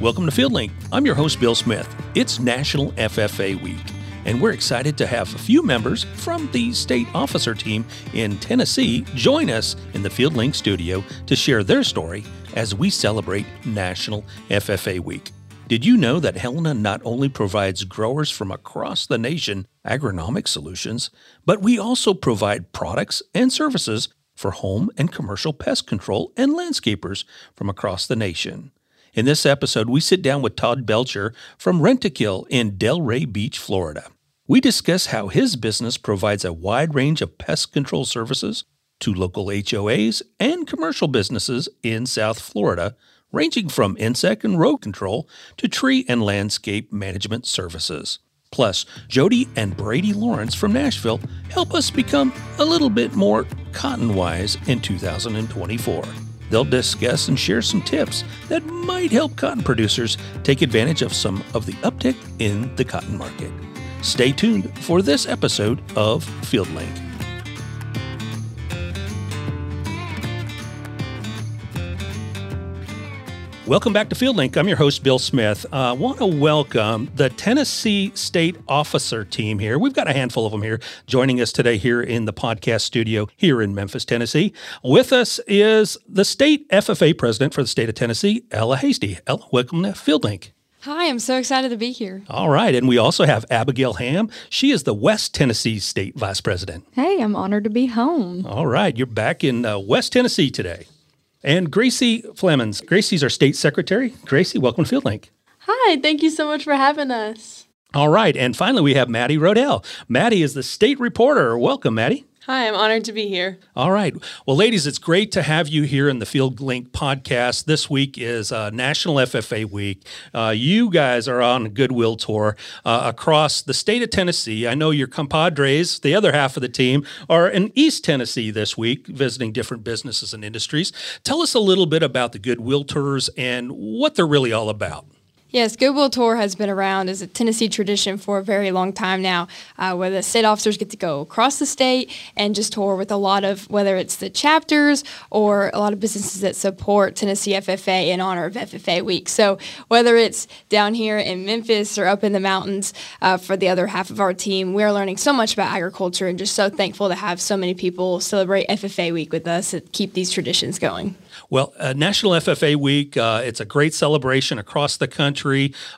Welcome to FieldLink. I'm your host, Bill Smith. It's National FFA Week, and we're excited to have a few members from the state officer team in Tennessee join us in the FieldLink studio to share their story as we celebrate National FFA Week. Did you know that Helena not only provides growers from across the nation agronomic solutions, but we also provide products and services for home and commercial pest control and landscapers from across the nation? In this episode, we sit down with Todd Batchelder from Rentokil in Delray Beach, Florida. We discuss how his business provides a wide range of pest control services to local HOAs and commercial businesses in South Florida, ranging from insect and road control to tree and landscape management services. Plus, Jody and Brady Lawrence from Nashville help us become a little bit more cotton-wise in 2024. They'll discuss and share some tips that might help cotton producers take advantage of some of the uptick in the cotton market. Stay tuned for this episode of FieldLink. Welcome back to FieldLink. I'm your host, Bill Smith. I want to welcome the Tennessee State Officer team here. We've got a handful of them here joining us today here in the podcast studio here in Memphis, Tennessee. With us is the State FFA President for the state of Tennessee, Ella Hasty. Ella, welcome to FieldLink. Hi, I'm so excited to be here. All right, and we also have Abigail Hamm. She is the West Tennessee State Vice President. Hey, I'm honored to be home. All right, you're back in West Tennessee today. And Gracie Flemons. Gracie's our state secretary. Gracie, welcome to FieldLink. Hi, thank you so much for having us. All right, and finally we have Maddie Rodell. Maddie is the state reporter. Welcome, Maddie. Hi, I'm honored to be here. All right. Well, ladies, it's great to have you here in the FieldLink podcast. This week is National FFA Week. You guys are on a goodwill tour across the state of Tennessee. I know your compadres, the other half of the team, are in East Tennessee this week visiting different businesses and industries. Tell us a little bit about the goodwill tours and what they're really all about. Yes, Goodwill Tour has been around as a Tennessee tradition for a very long time now, where the state officers get to go across the state and just tour with a lot of, whether it's the chapters or a lot of businesses that support Tennessee FFA in honor of FFA Week. So whether it's down here in Memphis or up in the mountains for the other half of our team, we're learning so much about agriculture and just so thankful to have so many people celebrate FFA Week with us and keep these traditions going. Well, National FFA Week, it's a great celebration across the country.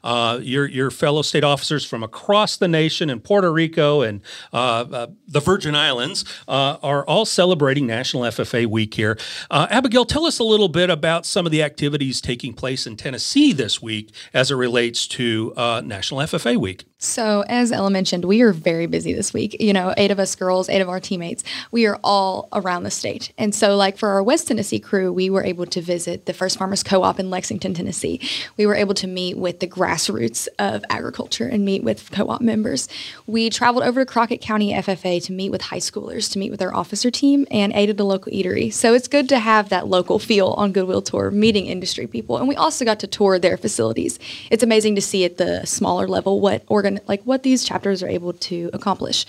Your fellow state officers from across the nation in Puerto Rico and the Virgin Islands are all celebrating National FFA Week here. Abigail, tell us a little bit about some of the activities taking place in Tennessee this week as it relates to National FFA Week. So as Ella mentioned, we are very busy this week. You know, 8 of us girls, 8 of our teammates, we are all around the state. And so like for our West Tennessee crew, we were able to visit the First Farmers Co-op in Lexington, Tennessee. We were able to meet with the grassroots of agriculture and meet with co-op members. We traveled over to Crockett County FFA to meet with high schoolers, to meet with their officer team, and aided a local eatery. So it's good to have that local feel on Goodwill Tour, meeting industry people. And we also got to tour their facilities. It's amazing to see at the smaller level what these chapters are able to accomplish.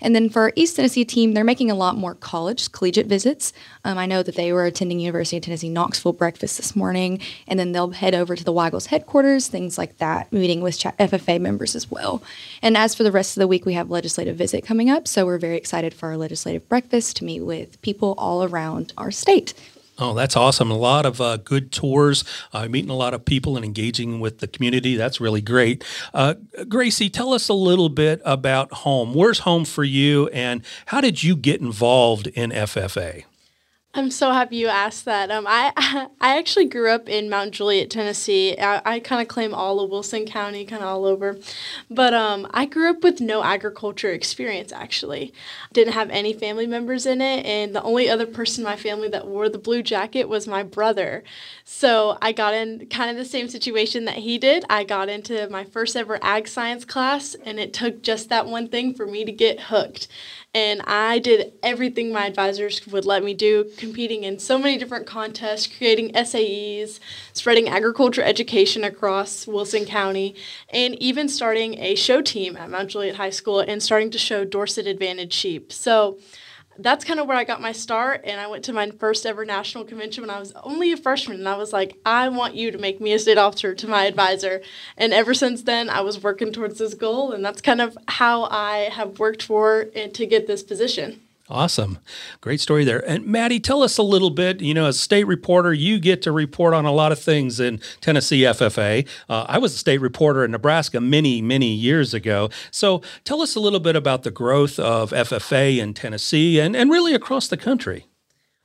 And then for our East Tennessee team, they're making a lot more collegiate visits. I know that they were attending University of Tennessee Knoxville breakfast this morning, and then they'll head over to the Weigels headquarters, things like that, meeting with FFA members as well. And as for the rest of the week, we have legislative visit coming up, so we're very excited for our legislative breakfast to meet with people all around our state. Oh, that's awesome. A lot of good tours, meeting a lot of people and engaging with the community. That's really great. Gracie, tell us a little bit about home. Where's home for you, and how did you get involved in FFA? I'm so happy you asked that. I actually grew up in Mount Juliet, Tennessee. I kind of claim all of Wilson County, kind of all over. But I grew up with no agriculture experience, actually. Didn't have any family members in it, and the only other person in my family that wore the blue jacket was my brother. So I got in kind of the same situation that he did. I got into my first ever ag science class, and it took just that one thing for me to get hooked. And I did everything my advisors would let me do, competing in so many different contests, creating SAEs, spreading agriculture education across Wilson County, and even starting a show team at Mount Juliet High School and starting to show Dorset Advantage sheep. So that's kind of where I got my start, and I went to my first ever national convention when I was only a freshman, and I was like, I want you to make me a state officer to my advisor. And ever since then, I was working towards this goal, and that's kind of how I have worked for it to get this position. Awesome. Great story there. And Maddie, tell us a little bit, you know, as a state reporter, you get to report on a lot of things in Tennessee FFA. I was a state reporter in Nebraska many, many years ago. So tell us a little bit about the growth of FFA in Tennessee and really across the country.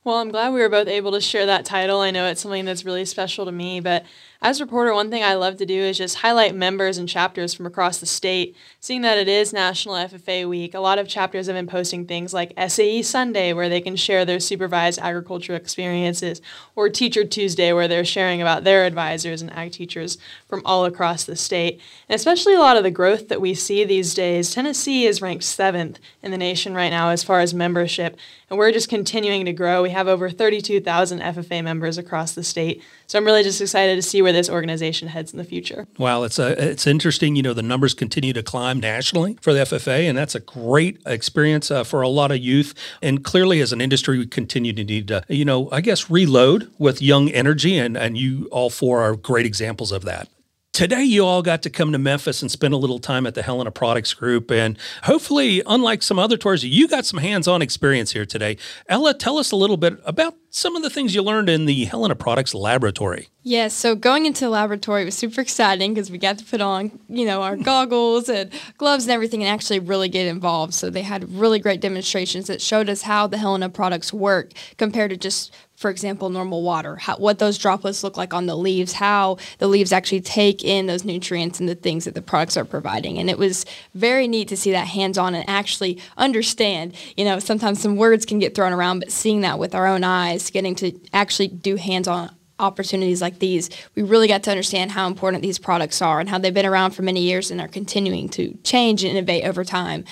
Well, I'm glad we were both able to share that title. I know it's something that's really special to me, but as a reporter, one thing I love to do is just highlight members and chapters from across the state. Seeing that it is National FFA Week, a lot of chapters have been posting things like SAE Sunday, where they can share their supervised agriculture experiences, or Teacher Tuesday, where they're sharing about their advisors and ag teachers from all across the state. And especially a lot of the growth that we see these days, Tennessee is ranked 7th in the nation right now as far as membership, and we're just continuing to grow. We have over 32,000 FFA members across the state, so I'm really just excited to see where this organization heads in the future. Wow, it's interesting. You know, the numbers continue to climb nationally for the FFA, and that's a great experience for a lot of youth. And clearly, as an industry, we continue to need to, you know, I guess, reload with young energy, and you all four are great examples of that. Today, you all got to come to Memphis and spend a little time at the Helena Products Group, and hopefully, unlike some other tours, you got some hands-on experience here today. Ella, tell us a little bit about some of the things you learned in the Helena Products Laboratory. Yes, yeah, so going into the laboratory was super exciting because we got to put on, you know, our goggles and gloves and everything and actually really get involved. So they had really great demonstrations that showed us how the Helena products work compared to just, for example, normal water, what those droplets look like on the leaves, how the leaves actually take in those nutrients and the things that the products are providing. And it was very neat to see that hands-on and actually understand. You know, sometimes some words can get thrown around, but seeing that with our own eyes, getting to actually do hands-on opportunities like these, we really got to understand how important these products are and how they've been around for many years and are continuing to change and innovate over time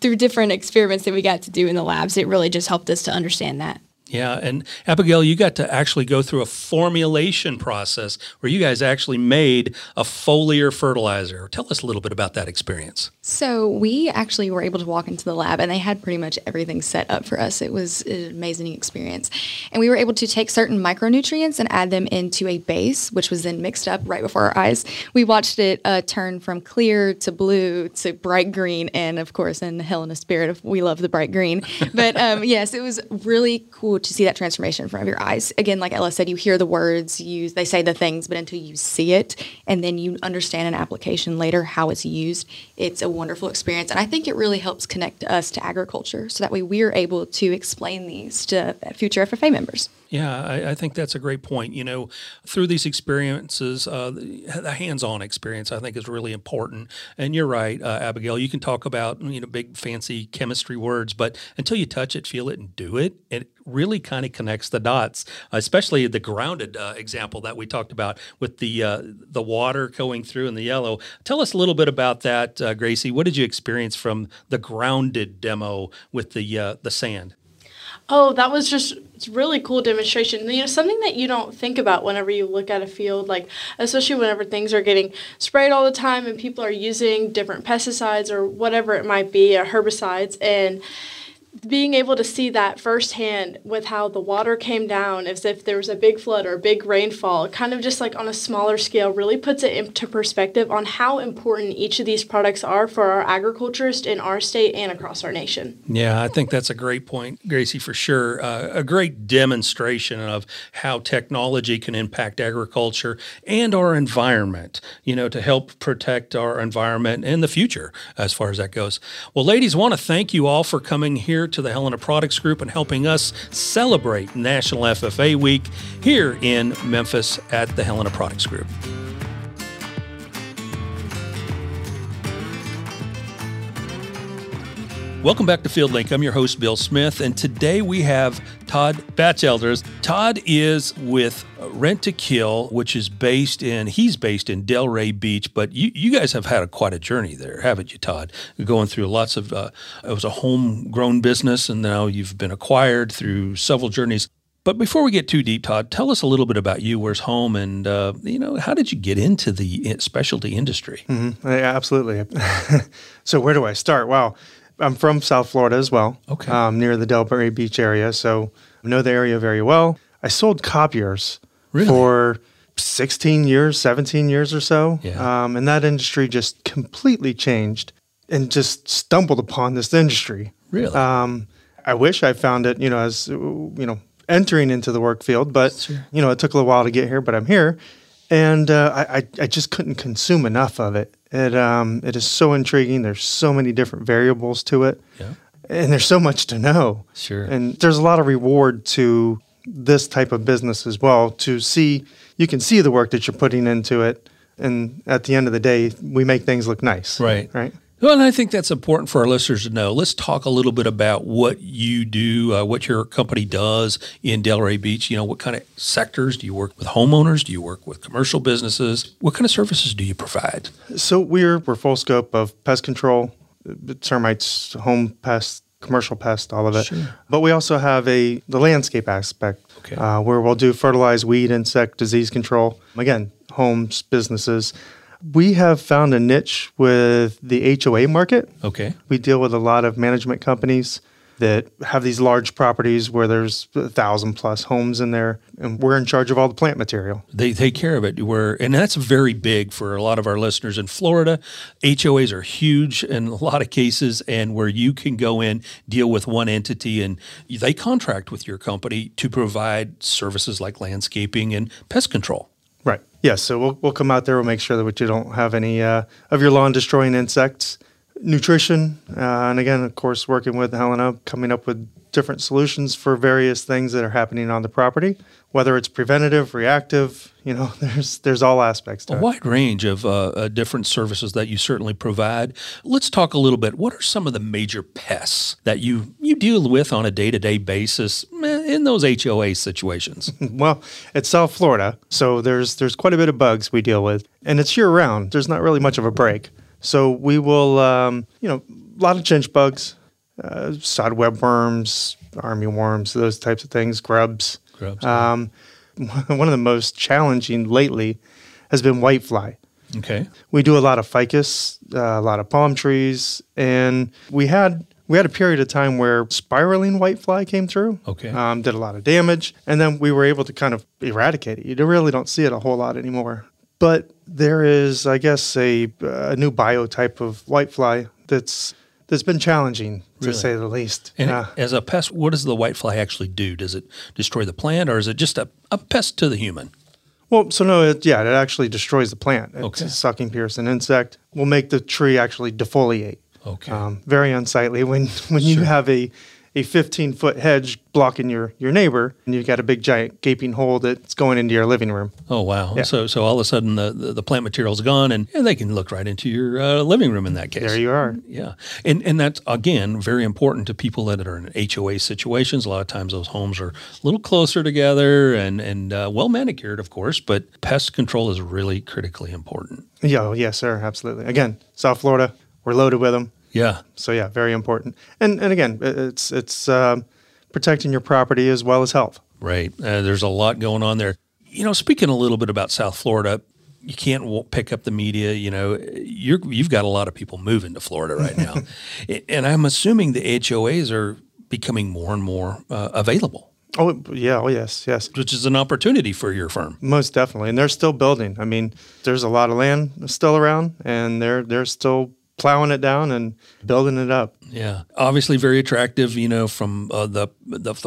through different experiments that we got to do in the labs. It really just helped us to understand that. Yeah, and Abigail, you got to actually go through a formulation process where you guys actually made a foliar fertilizer. Tell us a little bit about that experience. So we actually were able to walk into the lab, and they had pretty much everything set up for us. It was an amazing experience. And we were able to take certain micronutrients and add them into a base, which was then mixed up right before our eyes. We watched it turn from clear to blue to bright green, and of course, in the Helena spirit, we love the bright green. But yes, it was really cool to see that transformation in front of your eyes. Again, like Ella said, you hear the words, they say the things, but until you see it and then you understand an application later how it's used, it's a wonderful experience. And I think it really helps connect us to agriculture so that way we're able to explain these to future FFA members. Yeah, I think that's a great point. You know, through these experiences, the hands-on experience, I think, is really important. And you're right, Abigail, you can talk about, you know, big fancy chemistry words, but until you touch it, feel it, and do it, it really kind of connects the dots, especially the grounded example that we talked about with the water going through in the yellow. Tell us a little bit about that, Gracie. What did you experience from the grounded demo with the sand? Oh, that was just a really cool demonstration. You know, something that you don't think about whenever you look at a field, like especially whenever things are getting sprayed all the time and people are using different pesticides or whatever it might be, or herbicides, and being able to see that firsthand with how the water came down as if there was a big flood or a big rainfall, kind of just like on a smaller scale, really puts it into perspective on how important each of these products are for our agriculturists in our state and across our nation. Yeah, I think that's a great point, Gracie, for sure. A great demonstration of how technology can impact agriculture and our environment, you know, to help protect our environment in the future as far as that goes. Well, ladies, want to thank you all for coming here to the Helena Products Group and helping us celebrate National FFA Week here in Memphis at the Helena Products Group. Welcome back to FieldLink. I'm your host, Bill Smith, and today we have Todd Batchelder. Todd is with Rentokil, which is based in Delray Beach, but you guys have had quite a journey there, haven't you, Todd? You're going through lots of, it was a homegrown business, and now you've been acquired through several journeys. But before we get too deep, Todd, tell us a little bit about you. Where's home, and you know, how did you get into the specialty industry? Mm-hmm. Yeah, absolutely. So where do I start? Wow. I'm from South Florida as well, okay. Near the Delray Beach area, so I know the area very well. I sold copiers for 16 years, 17 years or so, and that industry just completely changed and just stumbled upon this industry. Really? I wish I found it, as, entering into the work field, but, it took a little while to get here, but I'm here. And I just couldn't consume enough of it. It is so intriguing. There's so many different variables to it. Yeah. And there's so much to know. Sure. And there's a lot of reward to this type of business as well, to see, you can see the work that you're putting into it. And at the end of the day, we make things look nice. Right. Right. Well, and I think that's important for our listeners to know. Let's talk a little bit about what you do, what your company does in Delray Beach. What kind of sectors do you work with? Homeowners? Do you work with commercial businesses? What kind of services do you provide? So we're full scope of pest control, termites, home pests, commercial pests, all of it. Sure. But we also have the landscape aspect, okay. Where we'll do fertilize, weed, insect, disease control. Again, homes, businesses. We have found a niche with the HOA market. Okay. We deal with a lot of management companies that have these large properties where there's 1,000+ homes in there, and we're in charge of all the plant material. They take care of it. And that's very big for a lot of our listeners in Florida. HOAs are huge in a lot of cases, and where you can go in, deal with one entity, and they contract with your company to provide services like landscaping and pest control. Right. Yeah, so we'll come out there. We'll make sure that you don't have any of your lawn-destroying insects. Nutrition, and again, of course, working with Helena, coming up with different solutions for various things that are happening on the property, whether it's preventative, reactive, there's all aspects to it. A wide range of different services that you certainly provide. Let's talk a little bit. What are some of the major pests that you deal with on a day-to-day basis in those HOA situations? Well, it's South Florida, so there's quite a bit of bugs we deal with, and it's year-round. There's not really much of a break. So we will, a lot of chinch bugs, sodweb worms, army worms, those types of things, grubs. One of the most challenging lately has been whitefly. Okay. We do a lot of ficus, a lot of palm trees, and we had a period of time where spiraling whitefly came through. Okay. Did a lot of damage, and then we were able to kind of eradicate it. You really don't see it a whole lot anymore. But there is, I guess, a new biotype of whitefly that's been challenging, to say the least. And as a pest, what does the whitefly actually do? Does it destroy the plant, or is it just a pest to the human? Well, so no, it actually destroys the plant. It's a sucking, piercing insect. Will make the tree actually defoliate. Okay. Very unsightly when you have a 15-foot hedge blocking your neighbor, and you've got a big, giant, gaping hole that's going into your living room. Oh, wow. Yeah. So all of a sudden, the plant material's gone, and they can look right into your living room in that case. There you are. Yeah. And that's, again, very important to people that are in HOA situations. A lot of times those homes are a little closer together and well manicured, of course, but pest control is really critically important. Yeah, yes, sir, absolutely. Again, South Florida, we're loaded with them. Yeah. So yeah, very important. And again, it's protecting your property as well as health. Right. There's a lot going on there. Speaking a little bit about South Florida, you can't pick up the media. You've got a lot of people moving to Florida right now, and I'm assuming the HOAs are becoming more and more available. Oh yeah. Oh yes. Yes. Which is an opportunity for your firm. Most definitely. And they're still building. I mean, there's a lot of land still around, and they're still plowing it down and building it up. Yeah. Obviously very attractive, from the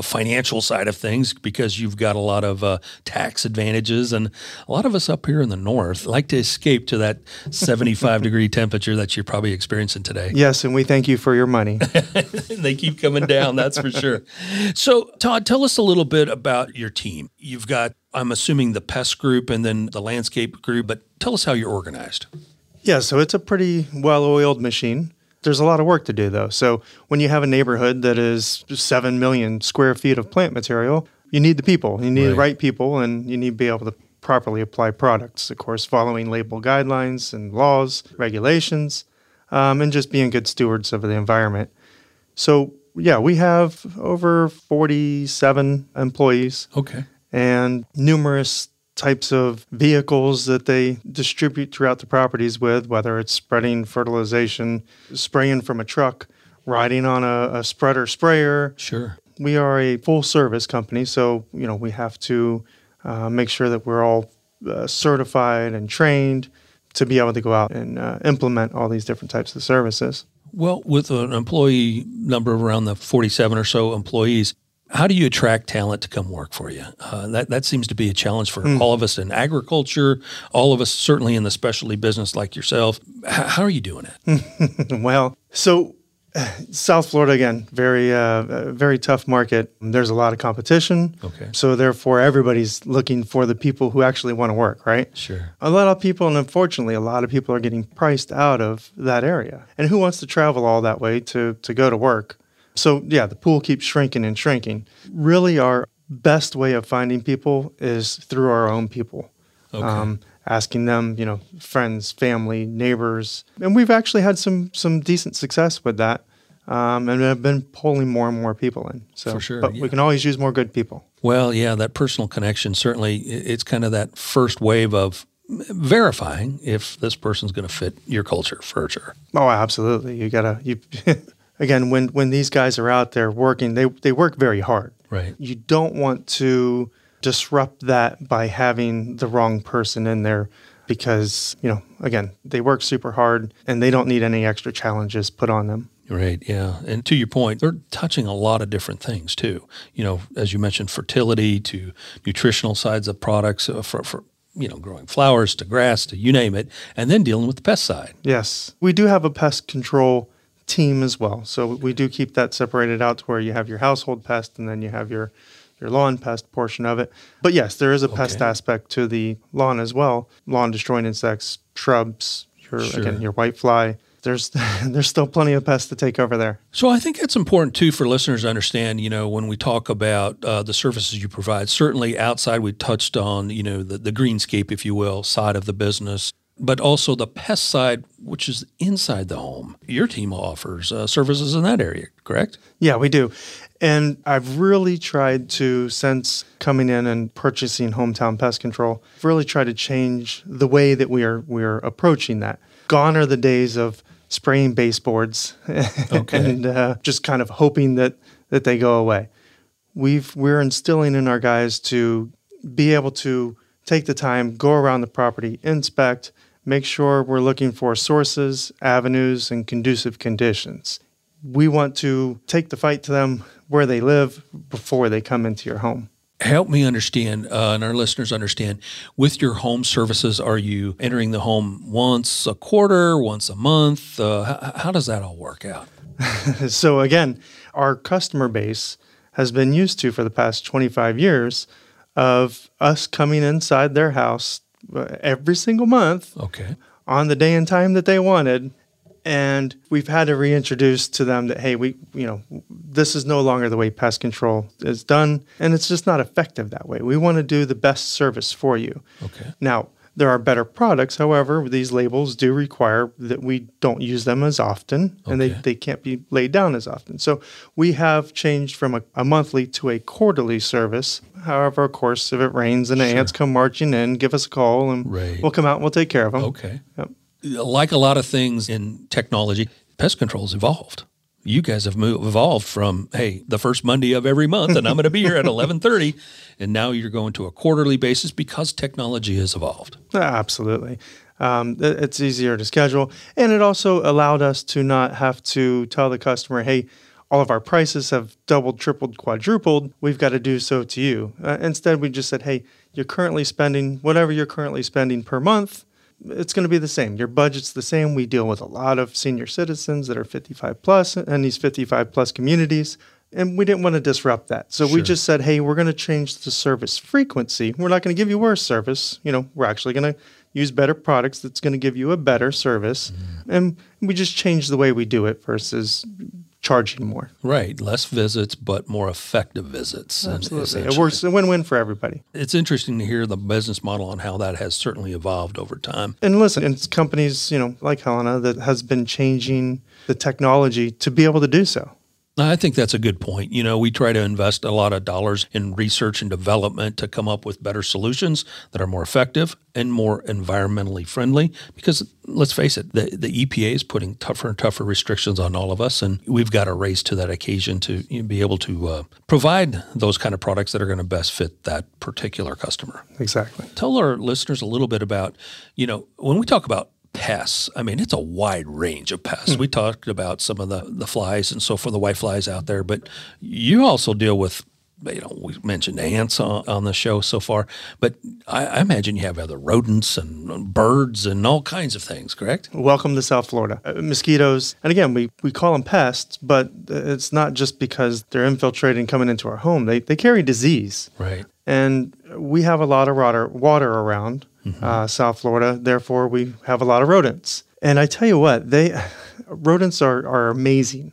financial side of things, because you've got a lot of tax advantages. And a lot of us up here in the north like to escape to that 75-degree temperature that you're probably experiencing today. Yes, and we thank you for your money. They keep coming down, that's for sure. So, Todd, tell us a little bit about your team. You've got, I'm assuming, the pest group and then the landscape group, but tell us how you're organized. Yeah, so it's a pretty well-oiled machine. There's a lot of work to do, though. So when you have a neighborhood that is 7 million square feet of plant material, you need the people. You need the right people, and you need to be able to properly apply products, of course, following label guidelines and laws, regulations, and just being good stewards of the environment. So, yeah, we have over 47 employees. Okay. And numerous types of vehicles that they distribute throughout the properties with, whether it's spreading fertilization, spraying from a truck, riding on a spreader sprayer. Sure. We are a full service company, so you know we have to make sure that we're all certified and trained to be able to go out and implement all these different types of services. Well, with an employee number of around the 47 or so employees, how do you attract talent to come work for you? That seems to be a challenge for all of us in agriculture, all of us certainly in the specialty business like yourself. How are you doing it? Well, so South Florida, again, very tough market. There's a lot of competition. Okay. So therefore, everybody's looking for the people who actually want to work, right? Sure. A lot of people, and unfortunately, a lot of people are getting priced out of that area. And who wants to travel all that way to go to work? So yeah, the pool keeps shrinking and shrinking. Really, our best way of finding people is through our own people, okay. Asking them, you know, friends, family, neighbors, and we've actually had some decent success with that, and have been pulling more and more people in. So, for sure, but yeah. We can always use more good people. Well, yeah, that personal connection certainly—it's kind of that first wave of verifying if this person's going to fit your culture for sure. Oh, absolutely! You gotta. Again, when these guys are out there working, they work very hard. Right. You don't want to disrupt that by having the wrong person in there because, you know, again, they work super hard and they don't need any extra challenges put on them. Right, yeah. And to your point, they're touching a lot of different things too. You know, as you mentioned, fertility to nutritional sides of products for you know, growing flowers to grass to you name it, and then dealing with the pest side. Yes. We do have a pest control team as well. So we do keep that separated out to where you have your household pest and then you have your lawn pest portion of it. But yes, there is a pest aspect to the lawn as well. Lawn destroying insects, shrubs, your white fly. There's still plenty of pests to take over there. So I think it's important too for listeners to understand, you know, when we talk about the services you provide, certainly outside we touched on, you know, the greenscape, if you will, side of the business. But also the pest side, which is inside the home. Your team offers services in that area, correct? Yeah, we do. And I've really tried to, since coming in and purchasing Hometown Pest Control, I've really tried to change the way that we are approaching that. Gone are the days of spraying baseboards and just kind of hoping that they go away. We're instilling in our guys to be able to take the time, go around the property, inspect, make sure we're looking for sources, avenues, and conducive conditions. We want to take the fight to them where they live before they come into your home. Help me understand, and our listeners understand, with your home services, are you entering the home once a quarter, once a month? How does that all work out? So again, our customer base has been used to, for the past 25 years, of us coming inside their house every single month on the day and time that they wanted. And we've had to reintroduce to them that, hey, this is no longer the way pest control is done. And it's just not effective that way. We want to do the best service for you. Okay. Now, there are better products. However, these labels do require that we don't use them as often, and they can't be laid down as often. So we have changed from a monthly to a quarterly service. However, of course, if it rains and the ants come marching in, give us a call, and we'll come out and we'll take care of them. Okay. Yep. Like a lot of things in technology, pest control's evolved. You guys have evolved from, hey, the first Monday of every month, and I'm going to be here at 11:30, and now you're going to a quarterly basis because technology has evolved. Absolutely. It's easier to schedule, and it also allowed us to not have to tell the customer, hey, all of our prices have doubled, tripled, quadrupled. We've got to do so to you. Instead, we just said, hey, you're currently spending whatever you're currently spending per month. It's going to be the same. Your budget's the same. We deal with a lot of senior citizens that are 55 plus and these 55 plus communities, and we didn't want to disrupt that. So we just said, hey, we're going to change the service frequency. We're not going to give you worse service. You know, we're actually going to use better products that's going to give you a better service. Mm. And we just changed the way we do it versus charging more. Right. Less visits, but more effective visits. Absolutely. It works. A win-win for everybody. It's interesting to hear the business model and how that has certainly evolved over time. And listen, it's companies, you know, like Helena that has been changing the technology to be able to do so. I think that's a good point. You know, we try to invest a lot of dollars in research and development to come up with better solutions that are more effective and more environmentally friendly because, let's face it, the EPA is putting tougher and tougher restrictions on all of us, and we've got to race to that occasion to be able to provide those kind of products that are going to best fit that particular customer. Exactly. Tell our listeners a little bit about, you know, when we talk about pests, I mean, it's a wide range of pests. We talked about some of the flies and so forth, the white flies out there, but you also deal with, you know, we mentioned ants on the show so far, but I imagine you have other rodents and birds and all kinds of things, correct? Welcome to South Florida. Mosquitoes, and again, we call them pests, but it's not just because they're infiltrating coming into our home. They carry disease. Right. And we have a lot of water around South Florida. Therefore, we have a lot of rodents. And I tell you what, rodents are amazing.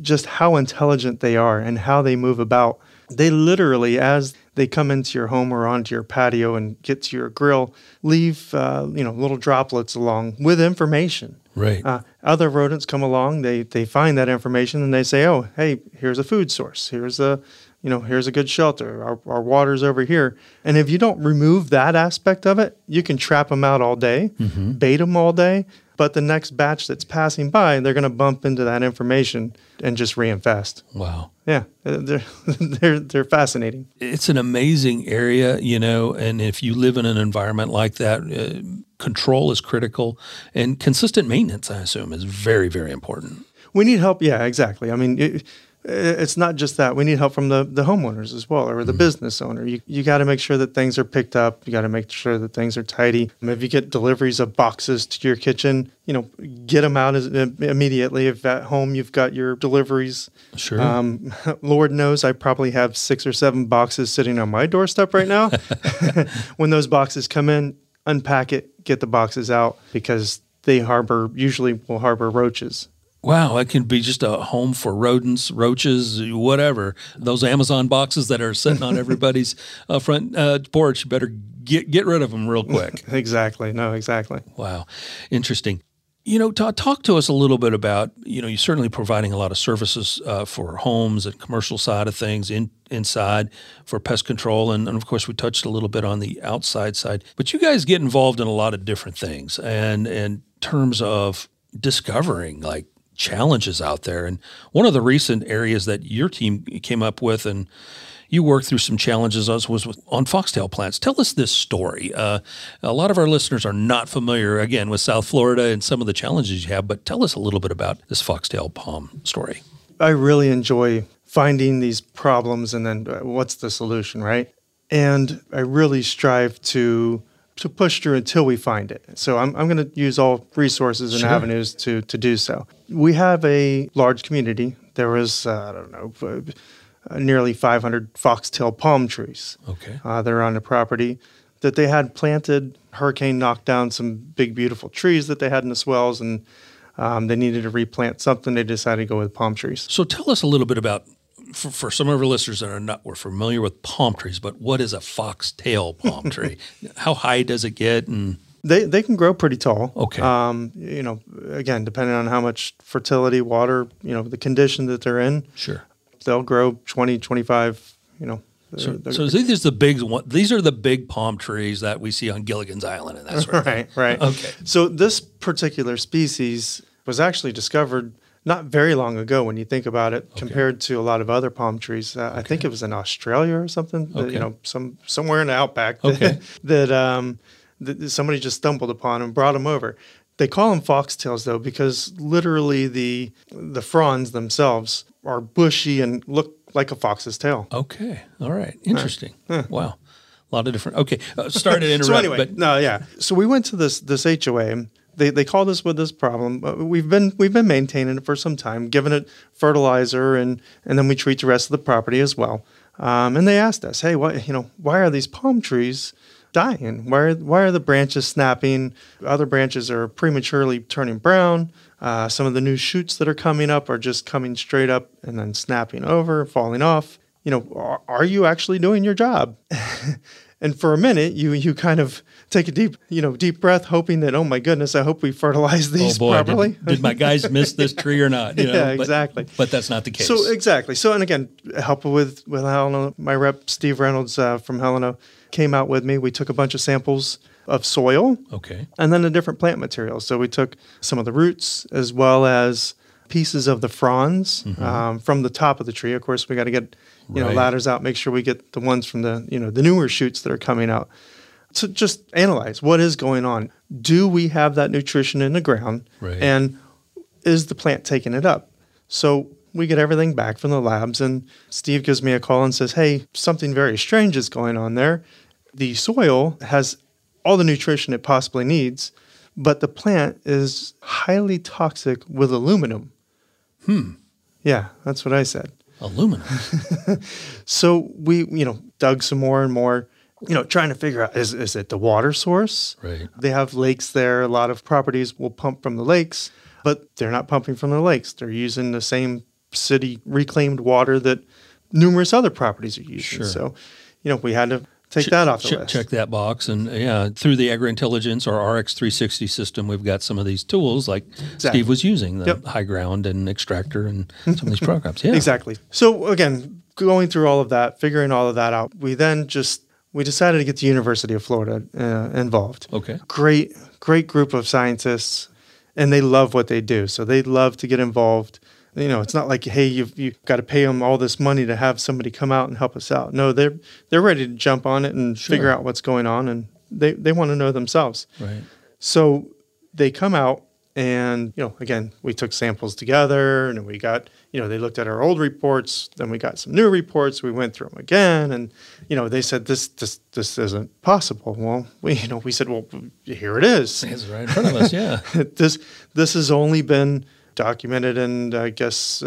Just how intelligent they are and how they move about. They literally, as they come into your home or onto your patio and get to your grill, leave little droplets along with information. Right. Other rodents come along. They find that information and they say, oh, hey, here's a food source. Here's a good shelter. Our water's over here. And if you don't remove that aspect of it, you can trap them out all day, bait them all day. But the next batch that's passing by, they're going to bump into that information and just reinfest. Wow. Yeah, they're fascinating. It's an amazing area, you know, and if you live in an environment like that, control is critical. And consistent maintenance, I assume, is very, very important. We need help. Yeah, exactly. I mean, it's not just that. We need help from the homeowners as well, or the business owner. You got to make sure that things are picked up. You got to make sure that things are tidy. If you get deliveries of boxes to your kitchen, get them out immediately. If at home you've got your deliveries. Sure. Lord knows I probably have 6 or 7 boxes sitting on my doorstep right now. When those boxes come in, unpack it, get the boxes out, because they usually will harbor roaches. Wow, it can be just a home for rodents, roaches, whatever. Those Amazon boxes that are sitting on everybody's front porch, you better get rid of them real quick. Exactly. No, exactly. Wow. Interesting. You know, Todd, talk to us a little bit about, you're certainly providing a lot of services for homes and commercial side of things, inside for pest control. And of course, we touched a little bit on the outside side. But you guys get involved in a lot of different things, and in terms of discovering, like, challenges out there. And one of the recent areas that your team came up with and you worked through some challenges was on foxtail plants. Tell us this story. A lot of our listeners are not familiar, again, with South Florida and some of the challenges you have, but tell us a little bit about this foxtail palm story. I really enjoy finding these problems and then what's the solution, right? And I really strive to push through until we find it. So I'm going to use all resources and avenues to do so. We have a large community. There was, nearly 500 foxtail palm trees. Okay. That are on the property that they had planted. Hurricane knocked down some big, beautiful trees that they had in the swells, and they needed to replant something. They decided to go with palm trees. So tell us a little bit about, for some of our listeners that we're familiar with palm trees, but what is a foxtail palm tree? How high does it get? And they can grow pretty tall. Okay. Again, depending on how much fertility, water, the condition that they're in. Sure. They'll grow 20, 25, So the big one. These are the big palm trees that we see on Gilligan's Island and that sort of thing. Right. Okay. So this particular species was actually discovered not very long ago, when you think about it, compared to a lot of other palm trees. I think it was in Australia or something, somewhere in the outback that somebody just stumbled upon and brought them over. They call them foxtails, though, because literally the fronds themselves are bushy and look like a fox's tail. Okay. All right. Interesting. Huh. Wow. A lot of different. Okay. Started to interrupt. So anyway, So we went to this HOA. They called us with this problem. We've been maintaining it for some time, giving it fertilizer, and then we treat the rest of the property as well. And they asked us, hey, why are these palm trees dying? Why are the branches snapping? Other branches are prematurely turning brown. Some of the new shoots that are coming up are just coming straight up and then snapping over, falling off. Are you actually doing your job? And for a minute, you kind of take a deep breath, hoping that, oh my goodness, I hope we fertilize these properly. Did my guys miss this tree or not? Yeah, exactly. But that's not the case. So exactly. So, and again, help with Helena, my rep Steve Reynolds from Helena came out with me. We took a bunch of samples of soil, and then the different plant materials. So we took some of the roots as well as pieces of the fronds from the top of the tree. Of course, we got to get ladders out, make sure we get the ones from the the newer shoots that are coming out. So just analyze what is going on. Do we have that nutrition in the ground, and is the plant taking it up? So we get everything back from the labs, and Steve gives me a call and says, "Hey, something very strange is going on there. The soil has all the nutrition it possibly needs, but the plant is highly toxic with aluminum." Yeah, that's what I said. Aluminum. So we, dug some more and more, trying to figure out, is it the water source? Right. They have lakes there. A lot of properties will pump from the lakes, but they're not pumping from the lakes. They're using the same city reclaimed water that numerous other properties are using. So, we had to take that off the list. Check that box. And yeah, through the AgriIntelligence or RX360 system, we've got some of these tools like Steve was using, the High Ground and Extractor and some of these programs. Yeah, exactly. So again, going through all of that, figuring all of that out, we then we decided to get the University of Florida involved. Great group of scientists, and they love what they do. So they love to get involved. It's not like, hey, you've got to pay them all this money to have somebody come out and help us out. No, they're ready to jump on it and figure out what's going on, and they want to know themselves. Right. So they come out, and again, we took samples together, and we got they looked at our old reports, then we got some new reports. We went through them again, and they said this isn't possible. Well, we said, well, here it is. It's right in front of us. Yeah. This has only been documented in, I guess,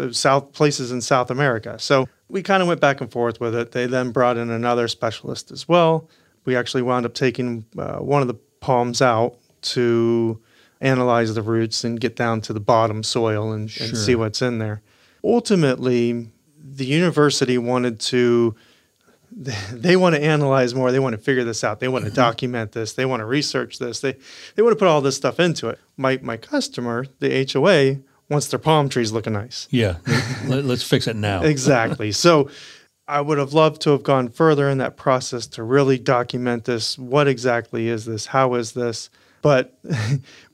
places in South America. So we kind of went back and forth with it. They then brought in another specialist as well. We actually wound up taking one of the palms out to analyze the roots and get down to the bottom soil and see what's in there. Ultimately, the university they want to analyze more. They want to figure this out. They want to document this. They want to research this. They want to put all this stuff into it. My customer, the HOA, wants their palm trees looking nice. Yeah, let's fix it now. Exactly. So I would have loved to have gone further in that process to really document this. What exactly is this? How is this? But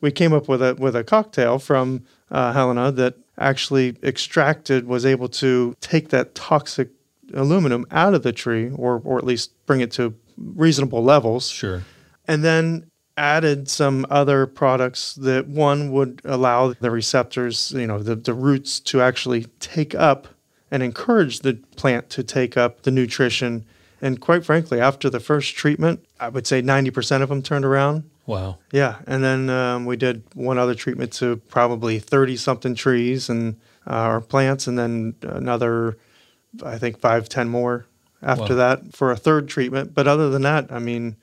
we came up with a cocktail from Helena that actually was able to take that toxic aluminum out of the tree, or at least bring it to reasonable levels. Sure. And then added some other products that would allow the receptors, the roots to actually take up and encourage the plant to take up the nutrition. And quite frankly, after the first treatment, I would say 90% of them turned around. Wow. Yeah. And then we did one other treatment to probably 30-something trees and or plants, and then another, I think, 5-10 more after that for a third treatment. But other than that, I mean,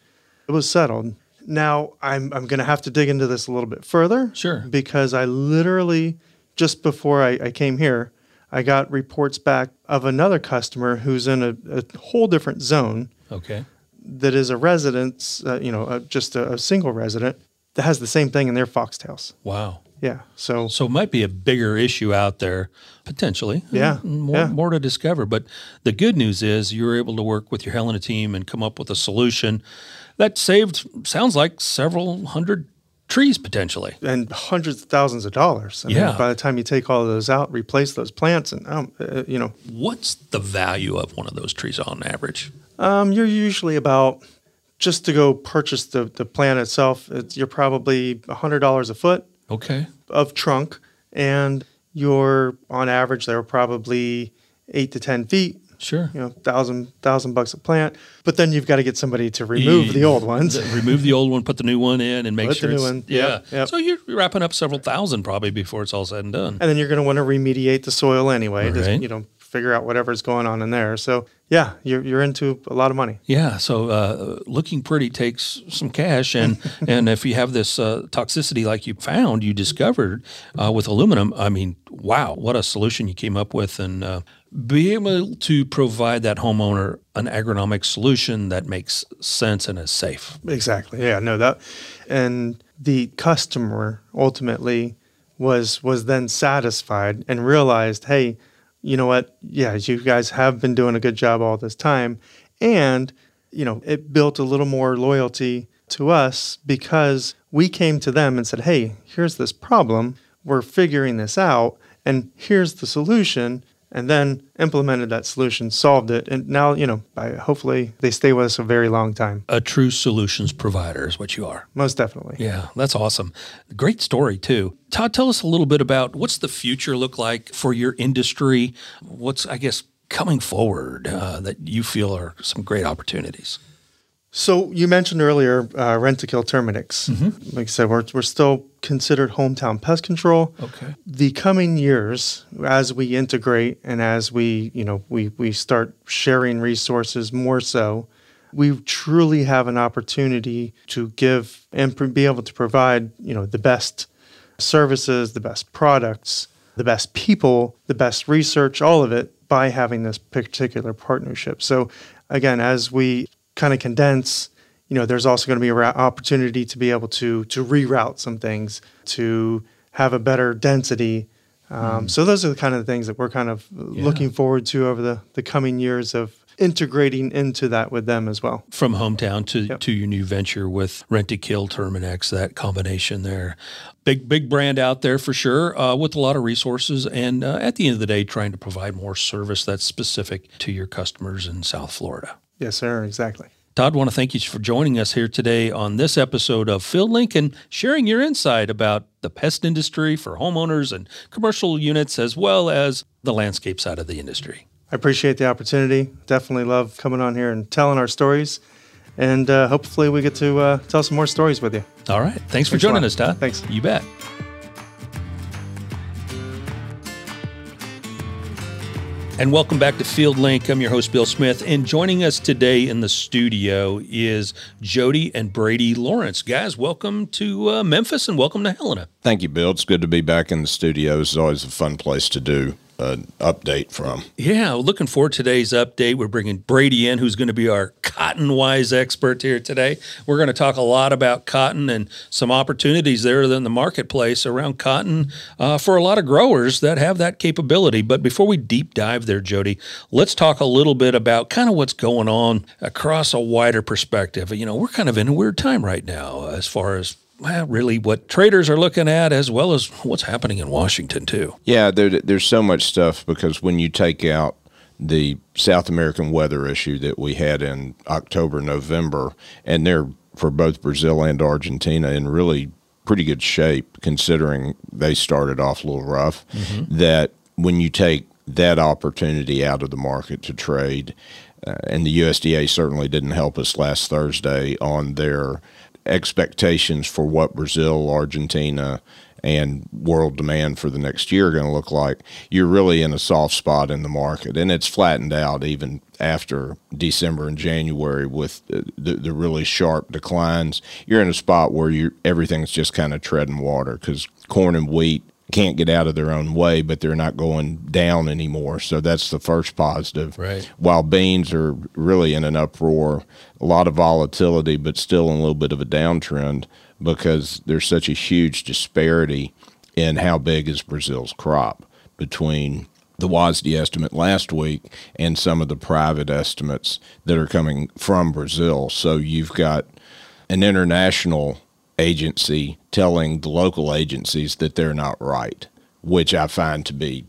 it was settled. Now I'm going to have to dig into this a little bit further. Sure. Because I literally, just before I came here, I got reports back of another customer who's in a whole different zone. Okay. That is a residence, just a single resident that has the same thing in their foxtails. Wow. Yeah. So it might be a bigger issue out there, potentially. Yeah. More to discover. But the good news is you were able to work with your Helena team and come up with a solution that saved, sounds like, several hundred trees potentially. And hundreds of thousands of dollars. I mean, by the time you take all of those out, replace those plants, and, What's the value of one of those trees on average? You're usually about, just to go purchase the plant itself, you're probably $100 a foot. Okay. Of trunk, and you're on average they're probably 8 to 10 feet. Sure. $1,000 a plant. But then you've got to get somebody to remove the old ones. Remove the old one, put the new one in, and make sure it's new one. Yeah. Yep. So you're wrapping up several thousand probably before it's all said and done. And then you're going to want to remediate the soil anyway. Right. figure out whatever's going on in there. So yeah, you're into a lot of money. Yeah, so looking pretty takes some cash, and and if you have this toxicity like you discovered with aluminum, I mean, wow, what a solution you came up with, and be able to provide that homeowner an agronomic solution that makes sense and is safe. Exactly. Yeah, no, that, and the customer ultimately was then satisfied and realized, hey, you know what? Yeah, you guys have been doing a good job all this time. And, you know, it built a little more loyalty to us because we came to them and said, hey, here's this problem. We're figuring this out. And here's the solution. And then implemented that solution, solved it. And now, you know, hopefully they stay with us a very long time. A true solutions provider is what you are. Most definitely. Yeah, that's awesome. Great story, too. Todd, tell us a little bit about what's the future look like for your industry? What's, I guess, coming forward that you feel are some great opportunities? So you mentioned earlier Rentokil Terminix. Mm-hmm. Like I said, we're still considered hometown pest control. Okay. The coming years, as we integrate and as we start sharing resources more so, we truly have an opportunity to give and be able to provide, you know, the best services, the best products, the best people, the best research, all of it by having this particular partnership. So again, as we kind of condense, you know, there's also going to be an opportunity to be able to reroute some things, to have a better density. So those are the kind of things that we're kind of looking forward to over the coming years of integrating into that with them as well. From hometown to your new venture with Rentokil Terminix, that combination there. Big brand out there for sure, with a lot of resources, and at the end of the day, trying to provide more service that's specific to your customers in South Florida. Yes, sir. Exactly. Todd, I want to thank you for joining us here today on this episode of FieldLink and sharing your insight about the pest industry for homeowners and commercial units, as well as the landscape side of the industry. I appreciate the opportunity. Definitely love coming on here and telling our stories. And hopefully we get to tell some more stories with you. All right. Thanks for joining us, Todd. Thanks. You bet. And welcome back to FieldLink. I'm your host, Bill Smith, and joining us today in the studio is Jody and Brady Lawrence. Guys, welcome to Memphis, and welcome to Helena. Thank you, Bill. It's good to be back in the studio. It's always a fun place to do an update from. Yeah, looking forward to today's update. We're bringing Brady in, who's going to be our cotton-wise expert here today. We're going to talk a lot about cotton and some opportunities there in the marketplace around cotton for a lot of growers that have that capability. But before we deep dive there, Jody, let's talk a little bit about kind of what's going on across a wider perspective. You know, we're kind of in a weird time right now as far as really what traders are looking at, as well as what's happening in Washington, too. Yeah, there's so much stuff, because when you take out the South American weather issue that we had in October, November, and they're for both Brazil and Argentina in really pretty good shape, considering they started off a little rough, that when you take that opportunity out of the market to trade, and the USDA certainly didn't help us last Thursday on their expectations for what Brazil, Argentina, and world demand for the next year are going to look like, you're really in a soft spot in the market. And it's flattened out even after December and January with the really sharp declines. You're in a spot where everything's just kind of treading water, because corn and wheat can't get out of their own way, but they're not going down anymore. So that's the first positive. Right. While beans are really in an uproar, a lot of volatility, but still in a little bit of a downtrend, because there's such a huge disparity in how big is Brazil's crop between the WASDE estimate last week and some of the private estimates that are coming from Brazil. So you've got an international agency telling the local agencies that they're not right, which I find to be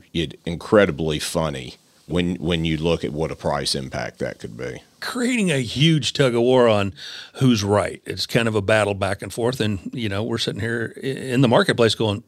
incredibly funny when you look at what a price impact that could be. Creating a huge tug-of-war on who's right. It's kind of a battle back and forth, and, you know, we're sitting here in the marketplace going,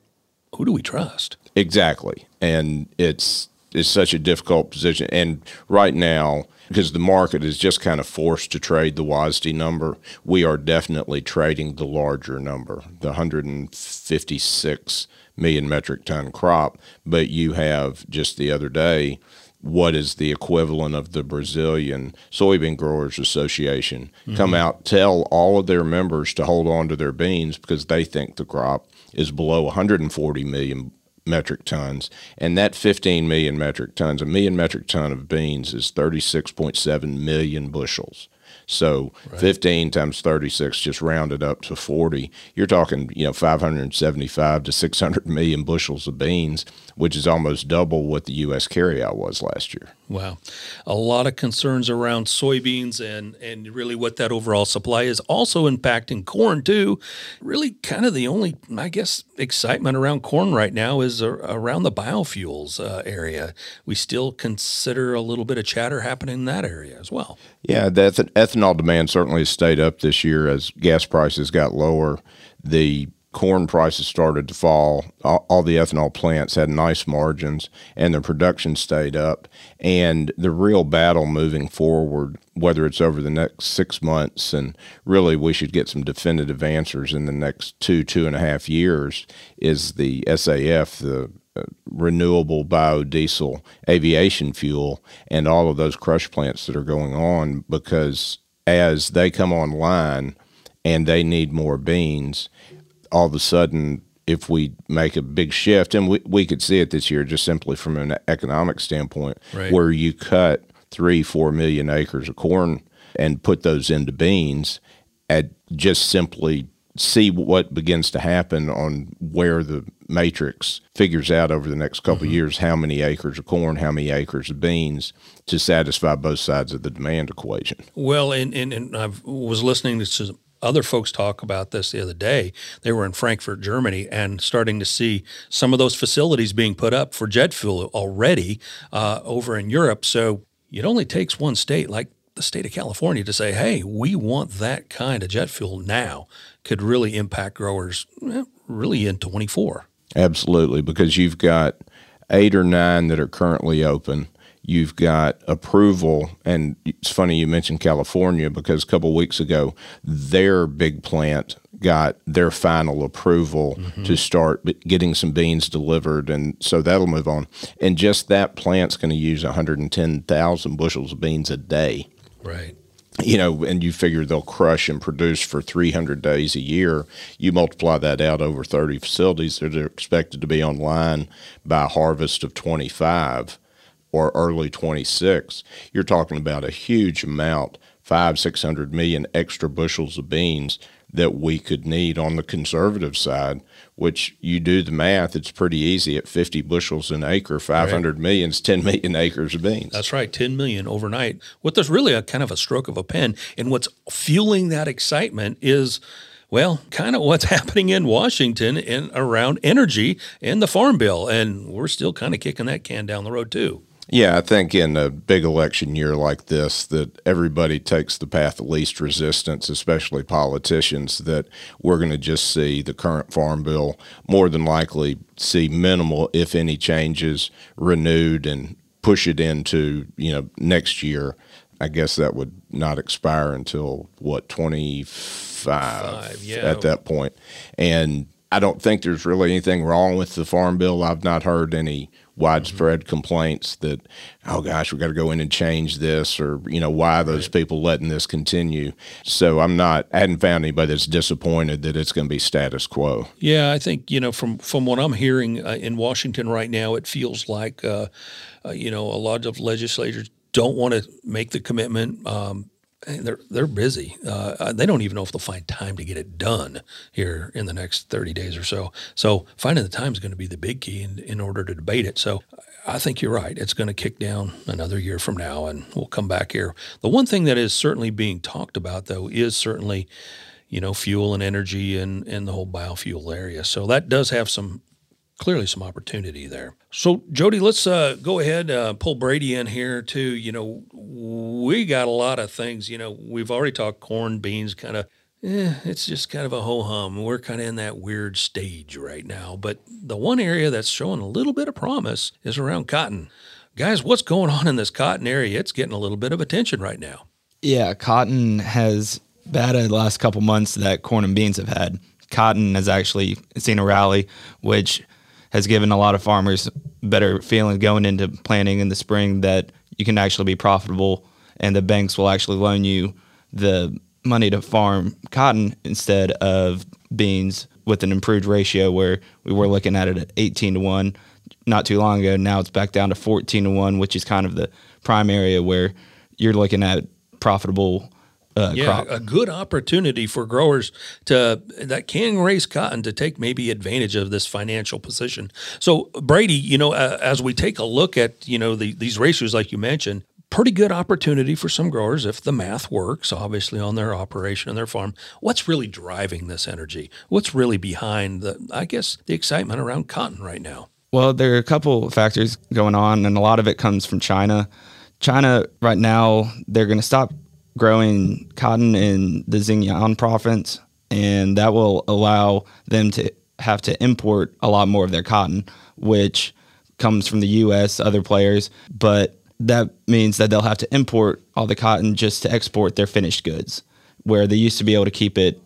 who do we trust? Exactly, and it's such a difficult position. And right now, because the market is just kind of forced to trade the WASDE number, we are definitely trading the larger number, the 156 million metric ton crop. But you have just the other day what is the equivalent of the Brazilian Soybean Growers Association, mm-hmm. come out, tell all of their members to hold on to their beans because they think the crop is below 140 million metric tons. And that 15 million metric tons, a million metric ton of beans is 36.7 million bushels. So right. 15 times 36, just rounded up to 40, you're talking, 575 to 600 million bushels of beans, which is almost double what the U.S. carryout was last year. Wow. A lot of concerns around soybeans and really what that overall supply is, also impacting corn too. Really kind of the only, excitement around corn right now is around the biofuels area. We still consider a little bit of chatter happening in that area as well. Yeah, that's an ethanol demand certainly stayed up this year as gas prices got lower. The corn prices started to fall. All the ethanol plants had nice margins, and their production stayed up. And the real battle moving forward, whether it's over the next 6 months, and really we should get some definitive answers in the next 2.5 years, is the SAF, the renewable biodiesel aviation fuel, and all of those crush plants that are going on, because as they come online and they need more beans, all of a sudden, if we make a big shift, and we could see it this year just simply from an economic standpoint, right. where you cut 3-4 million acres of corn and put those into beans, and just simply see what begins to happen on where the matrix figures out over the next couple mm-hmm. of years, how many acres of corn, how many acres of beans, to satisfy both sides of the demand equation. Well, and I was listening to some other folks talk about this the other day. They were in Frankfurt, Germany, and starting to see some of those facilities being put up for jet fuel already over in Europe. So it only takes one state like the state of California to say, hey, we want that kind of jet fuel now. Could really impact growers really in 2024. Absolutely, because you've got 8 or 9 that are currently open. You've got approval, and it's funny you mentioned California, because a couple of weeks ago, their big plant got their final approval mm-hmm. to start getting some beans delivered, and so that'll move on. And just that plant's going to use 110,000 bushels of beans a day. Right. And you figure they'll crush and produce for 300 days a year. You multiply that out over 30 facilities that are expected to be online by a harvest of 25 or early 26. You're talking about a huge amount, 500-600 million extra bushels of beans that we could need on the conservative side, which you do the math, it's pretty easy. At 50 bushels an acre, 500 right. million is 10 million acres of beans. That's right, 10 million overnight. What there's really a kind of a stroke of a pen, and what's fueling that excitement is, well, kind of what's happening in Washington and around energy and the Farm Bill, and we're still kind of kicking that can down the road too. Yeah, I think in a big election year like this that everybody takes the path of least resistance, especially politicians, that we're going to just see the current Farm Bill more than likely see minimal, if any, changes renewed and push it into, next year. I guess that would not expire until, 25 at that point. And I don't think there's really anything wrong with the Farm Bill. I've not heard any widespread mm-hmm. complaints that, oh gosh, we got to go in and change this, or why are those right. people letting this continue? So I hadn't found anybody that's disappointed that it's going to be status quo. Yeah, I think from what I'm hearing in Washington right now, it feels like a lot of legislators don't want to make the commitment. They're busy. They don't even know if they'll find time to get it done here in the next 30 days or so. So finding the time is going to be the big key in order to debate it. So I think you're right. It's going to kick down another year from now, and we'll come back here. The one thing that is certainly being talked about, though, is certainly, fuel and energy and the whole biofuel area. So that does have clearly some opportunity there. So, Jody, let's go ahead, pull Brady in here too. We got a lot of things. We've already talked corn, beans, kind of. It's just kind of a ho-hum. We're kind of in that weird stage right now. But the one area that's showing a little bit of promise is around cotton. Guys, what's going on in this cotton area? It's getting a little bit of attention right now. Yeah, cotton has batted the last couple months that corn and beans have had. Cotton has actually seen a rally, which has given a lot of farmers better feeling going into planting in the spring that you can actually be profitable, and the banks will actually loan you the money to farm cotton instead of beans with an improved ratio where we were looking at it at 18-1 not too long ago. Now it's back down to 14-1, which is kind of the prime area where you're looking at profitable crop. A good opportunity for growers to that can raise cotton to take maybe advantage of this financial position. So Brady, as we take a look at, these ratios like you mentioned, pretty good opportunity for some growers if the math works, obviously, on their operation and their farm. What's really driving this energy? What's really behind the excitement around cotton right now? Well, there are a couple factors going on, and a lot of it comes from China. China right now, they're going to stop growing cotton in the Xinjiang province, and that will allow them to have to import a lot more of their cotton, which comes from the U.S., other players, but that means that they'll have to import all the cotton just to export their finished goods, where they used to be able to keep it,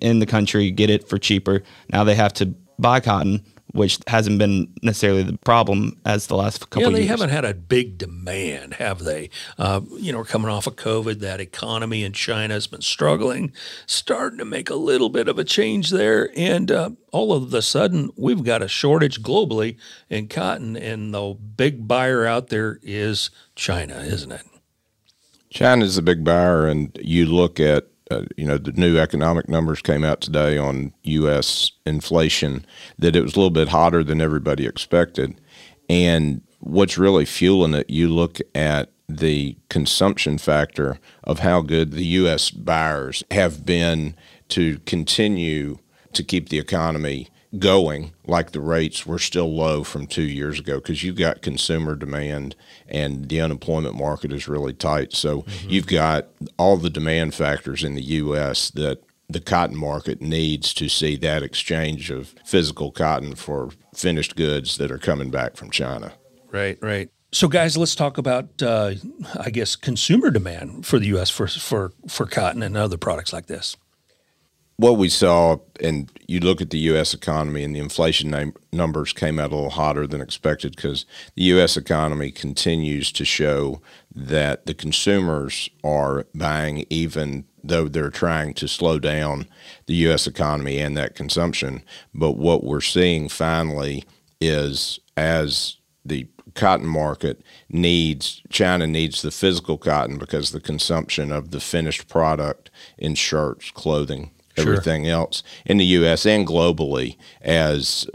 in the country, get it for cheaper. Now they have to buy cotton, which hasn't been necessarily the problem as the last couple of years. Yeah, they haven't had a big demand, have they? Coming off of COVID, that economy in China has been struggling, starting to make a little bit of a change there. And all of a sudden, we've got a shortage globally in cotton, and the big buyer out there is China, isn't it? China's the big buyer, and you look at the new economic numbers came out today on U.S. inflation, that it was a little bit hotter than everybody expected. And what's really fueling it, you look at the consumption factor of how good the U.S. buyers have been to continue to keep the economy going, like the rates were still low from 2 years ago, because you've got consumer demand and the unemployment market is really tight. So you've got all the demand factors in the U.S. that the cotton market needs to see that exchange of physical cotton for finished goods that are coming back from China. Right. So, guys, let's talk about, consumer demand for the U.S. for cotton and other products like this. What we saw, and you look at the U.S. economy, and the inflation numbers came out a little hotter than expected because the U.S. economy continues to show that the consumers are buying, even though they're trying to slow down the U.S. economy and that consumption. But what we're seeing finally is as the cotton market China needs the physical cotton because the consumption of the finished product in shirts, clothing, everything else in the U.S. and globally, as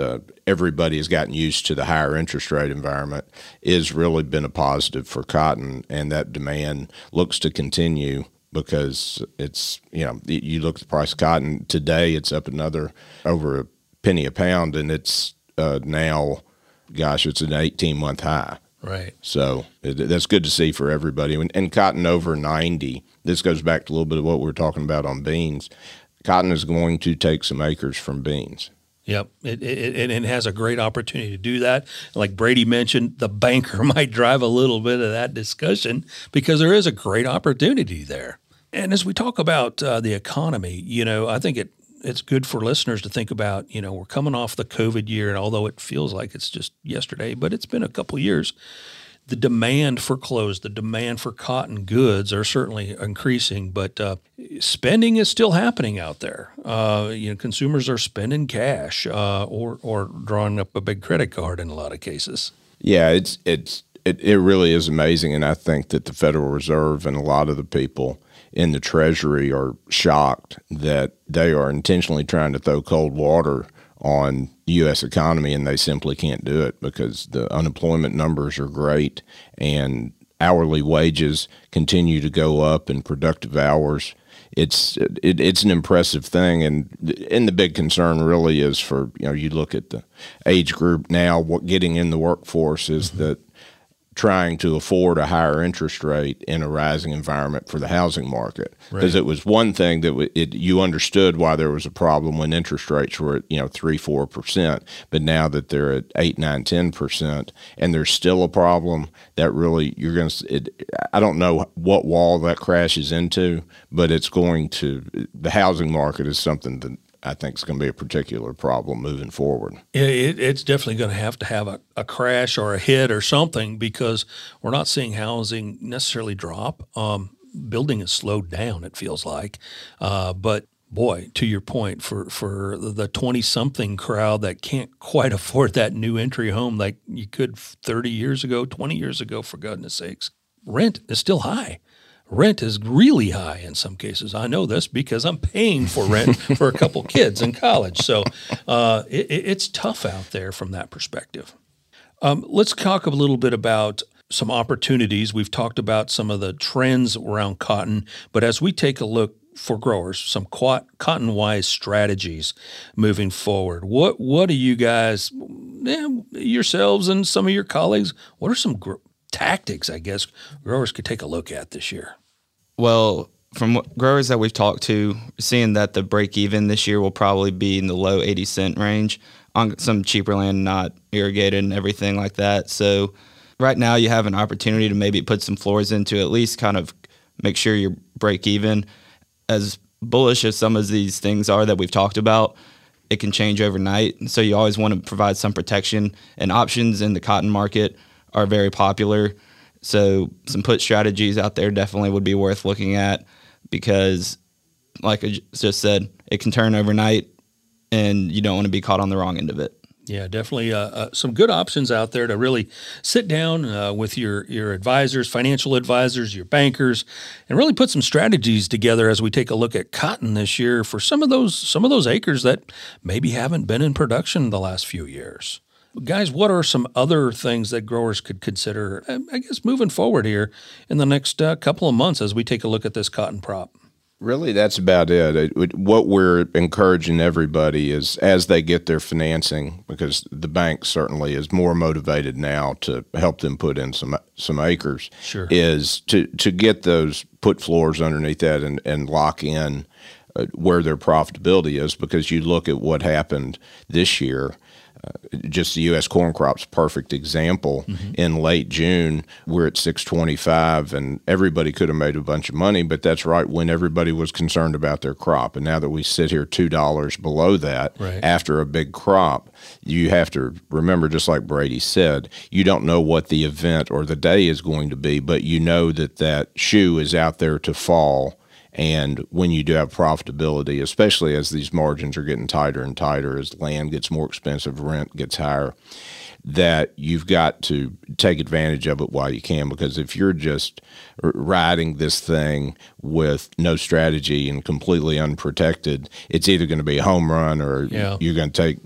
everybody has gotten used to the higher interest rate environment, is really been a positive for cotton, and that demand looks to continue because it's, you look at the price of cotton today, it's up another over a penny a pound, and it's now, it's an 18-month high. Right. So that's good to see for everybody. And cotton over 90, this goes back to a little bit of what we were talking about on beans. Cotton is going to take some acres from beans. Yep, it has a great opportunity to do that. Like Brady mentioned, the banker might drive a little bit of that discussion because there is a great opportunity there. And as we talk about the economy, I think it's good for listeners to think about, we're coming off the COVID year, and although it feels like it's just yesterday, but it's been a couple years. The demand for clothes, the demand for cotton goods are certainly increasing, but spending is still happening out there. Consumers are spending cash or drawing up a big credit card in a lot of cases. Yeah, it really is amazing, and I think that the Federal Reserve and a lot of the people in the Treasury are shocked that they are intentionally trying to throw cold water on the U.S. economy, and they simply can't do it because the unemployment numbers are great and hourly wages continue to go up and productive hours. It's an impressive thing, and the big concern really is for, you look at the age group now, what getting in the workforce is that trying to afford a higher interest rate in a rising environment for the housing market. Because it was one thing that you understood why there was a problem when interest rates were at 3-4%, but now that they're at 8-10%, and there's still a problem, that really I don't know what wall that crashes into, but the housing market is something that I think is going to be a particular problem moving forward. It's definitely going to have a crash or a hit or something, because we're not seeing housing necessarily drop. Building is slowed down, it feels like. But boy, to your point, for the 20-something crowd that can't quite afford that new entry home like you could 30 years ago, 20 years ago, for goodness sakes, rent is still high. Rent is really high in some cases. I know this because I'm paying for rent for a couple kids in college. So it's tough out there from that perspective. Let's talk a little bit about some opportunities. We've talked about some of the trends around cotton, but as we take a look for growers, some cotton-wise strategies moving forward, what are you guys, yourselves and some of your colleagues, what are some tactics, I guess, growers could take a look at this year? Well, from what growers that we've talked to, seeing that the break-even this year will probably be in the low 80-cent range on some cheaper land, not irrigated and everything like that. So right now you have an opportunity to maybe put some floors in to at least kind of make sure you're break-even. As bullish as some of these things are that we've talked about, it can change overnight. So you always want to provide some protection, and options in the cotton market are very popular. So some put strategies out there definitely would be worth looking at, because like I just said, it can turn overnight and you don't want to be caught on the wrong end of it. Yeah, definitely some good options out there to really sit down with your advisors, financial advisors, your bankers, and really put some strategies together as we take a look at cotton this year for some of those acres that maybe haven't been in production the last few years. Guys, what are some other things that growers could consider, I guess, moving forward here in the next couple of months as we take a look at this cotton crop? Really, that's about it. What we're encouraging everybody is, as they get their financing, because the bank certainly is more motivated now to help them put in some acres, sure, is to get those put floors underneath that and lock in where their profitability is, because you look at what happened this year. Just the U.S. corn crop's perfect example. Mm-hmm. In late June, we're at 625, and everybody could have made a bunch of money, but that's right when everybody was concerned about their crop. And now that we sit here $2 below that, right, after a big crop, you have to remember, just like Brady said, you don't know what the event or the day is going to be, but you know that shoe is out there to fall. And when you do have profitability, especially as these margins are getting tighter and tighter, as land gets more expensive, rent gets higher, that you've got to take advantage of it while you can. Because if you're just riding this thing with no strategy and completely unprotected, it's either going to be a home run or you're going to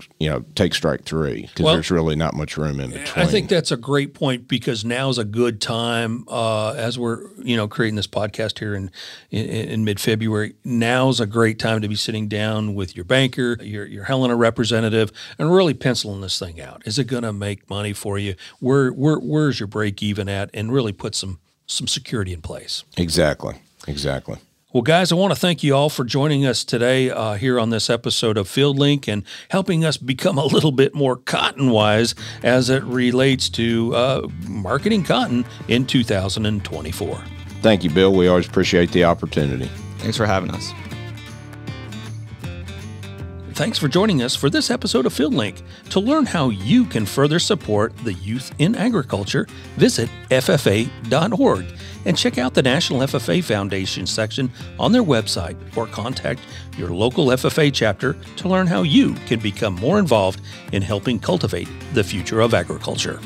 take strike three, because there's really not much room in between. I think that's a great point, because now's a good time as we're creating this podcast here in mid-February. Now's a great time to be sitting down with your banker, your Helena representative, and really penciling this thing out. Is it going to make money for you? Where's your break even at? And really put some security in place. Exactly. Well, guys, I want to thank you all for joining us today here on this episode of FieldLink and helping us become a little bit more cotton-wise as it relates to marketing cotton in 2024. Thank you, Bill. We always appreciate the opportunity. Thanks for having us. Thanks for joining us for this episode of FieldLink. To learn how you can further support the youth in agriculture, visit FFA.org and check out the National FFA Foundation section on their website, or contact your local FFA chapter to learn how you can become more involved in helping cultivate the future of agriculture.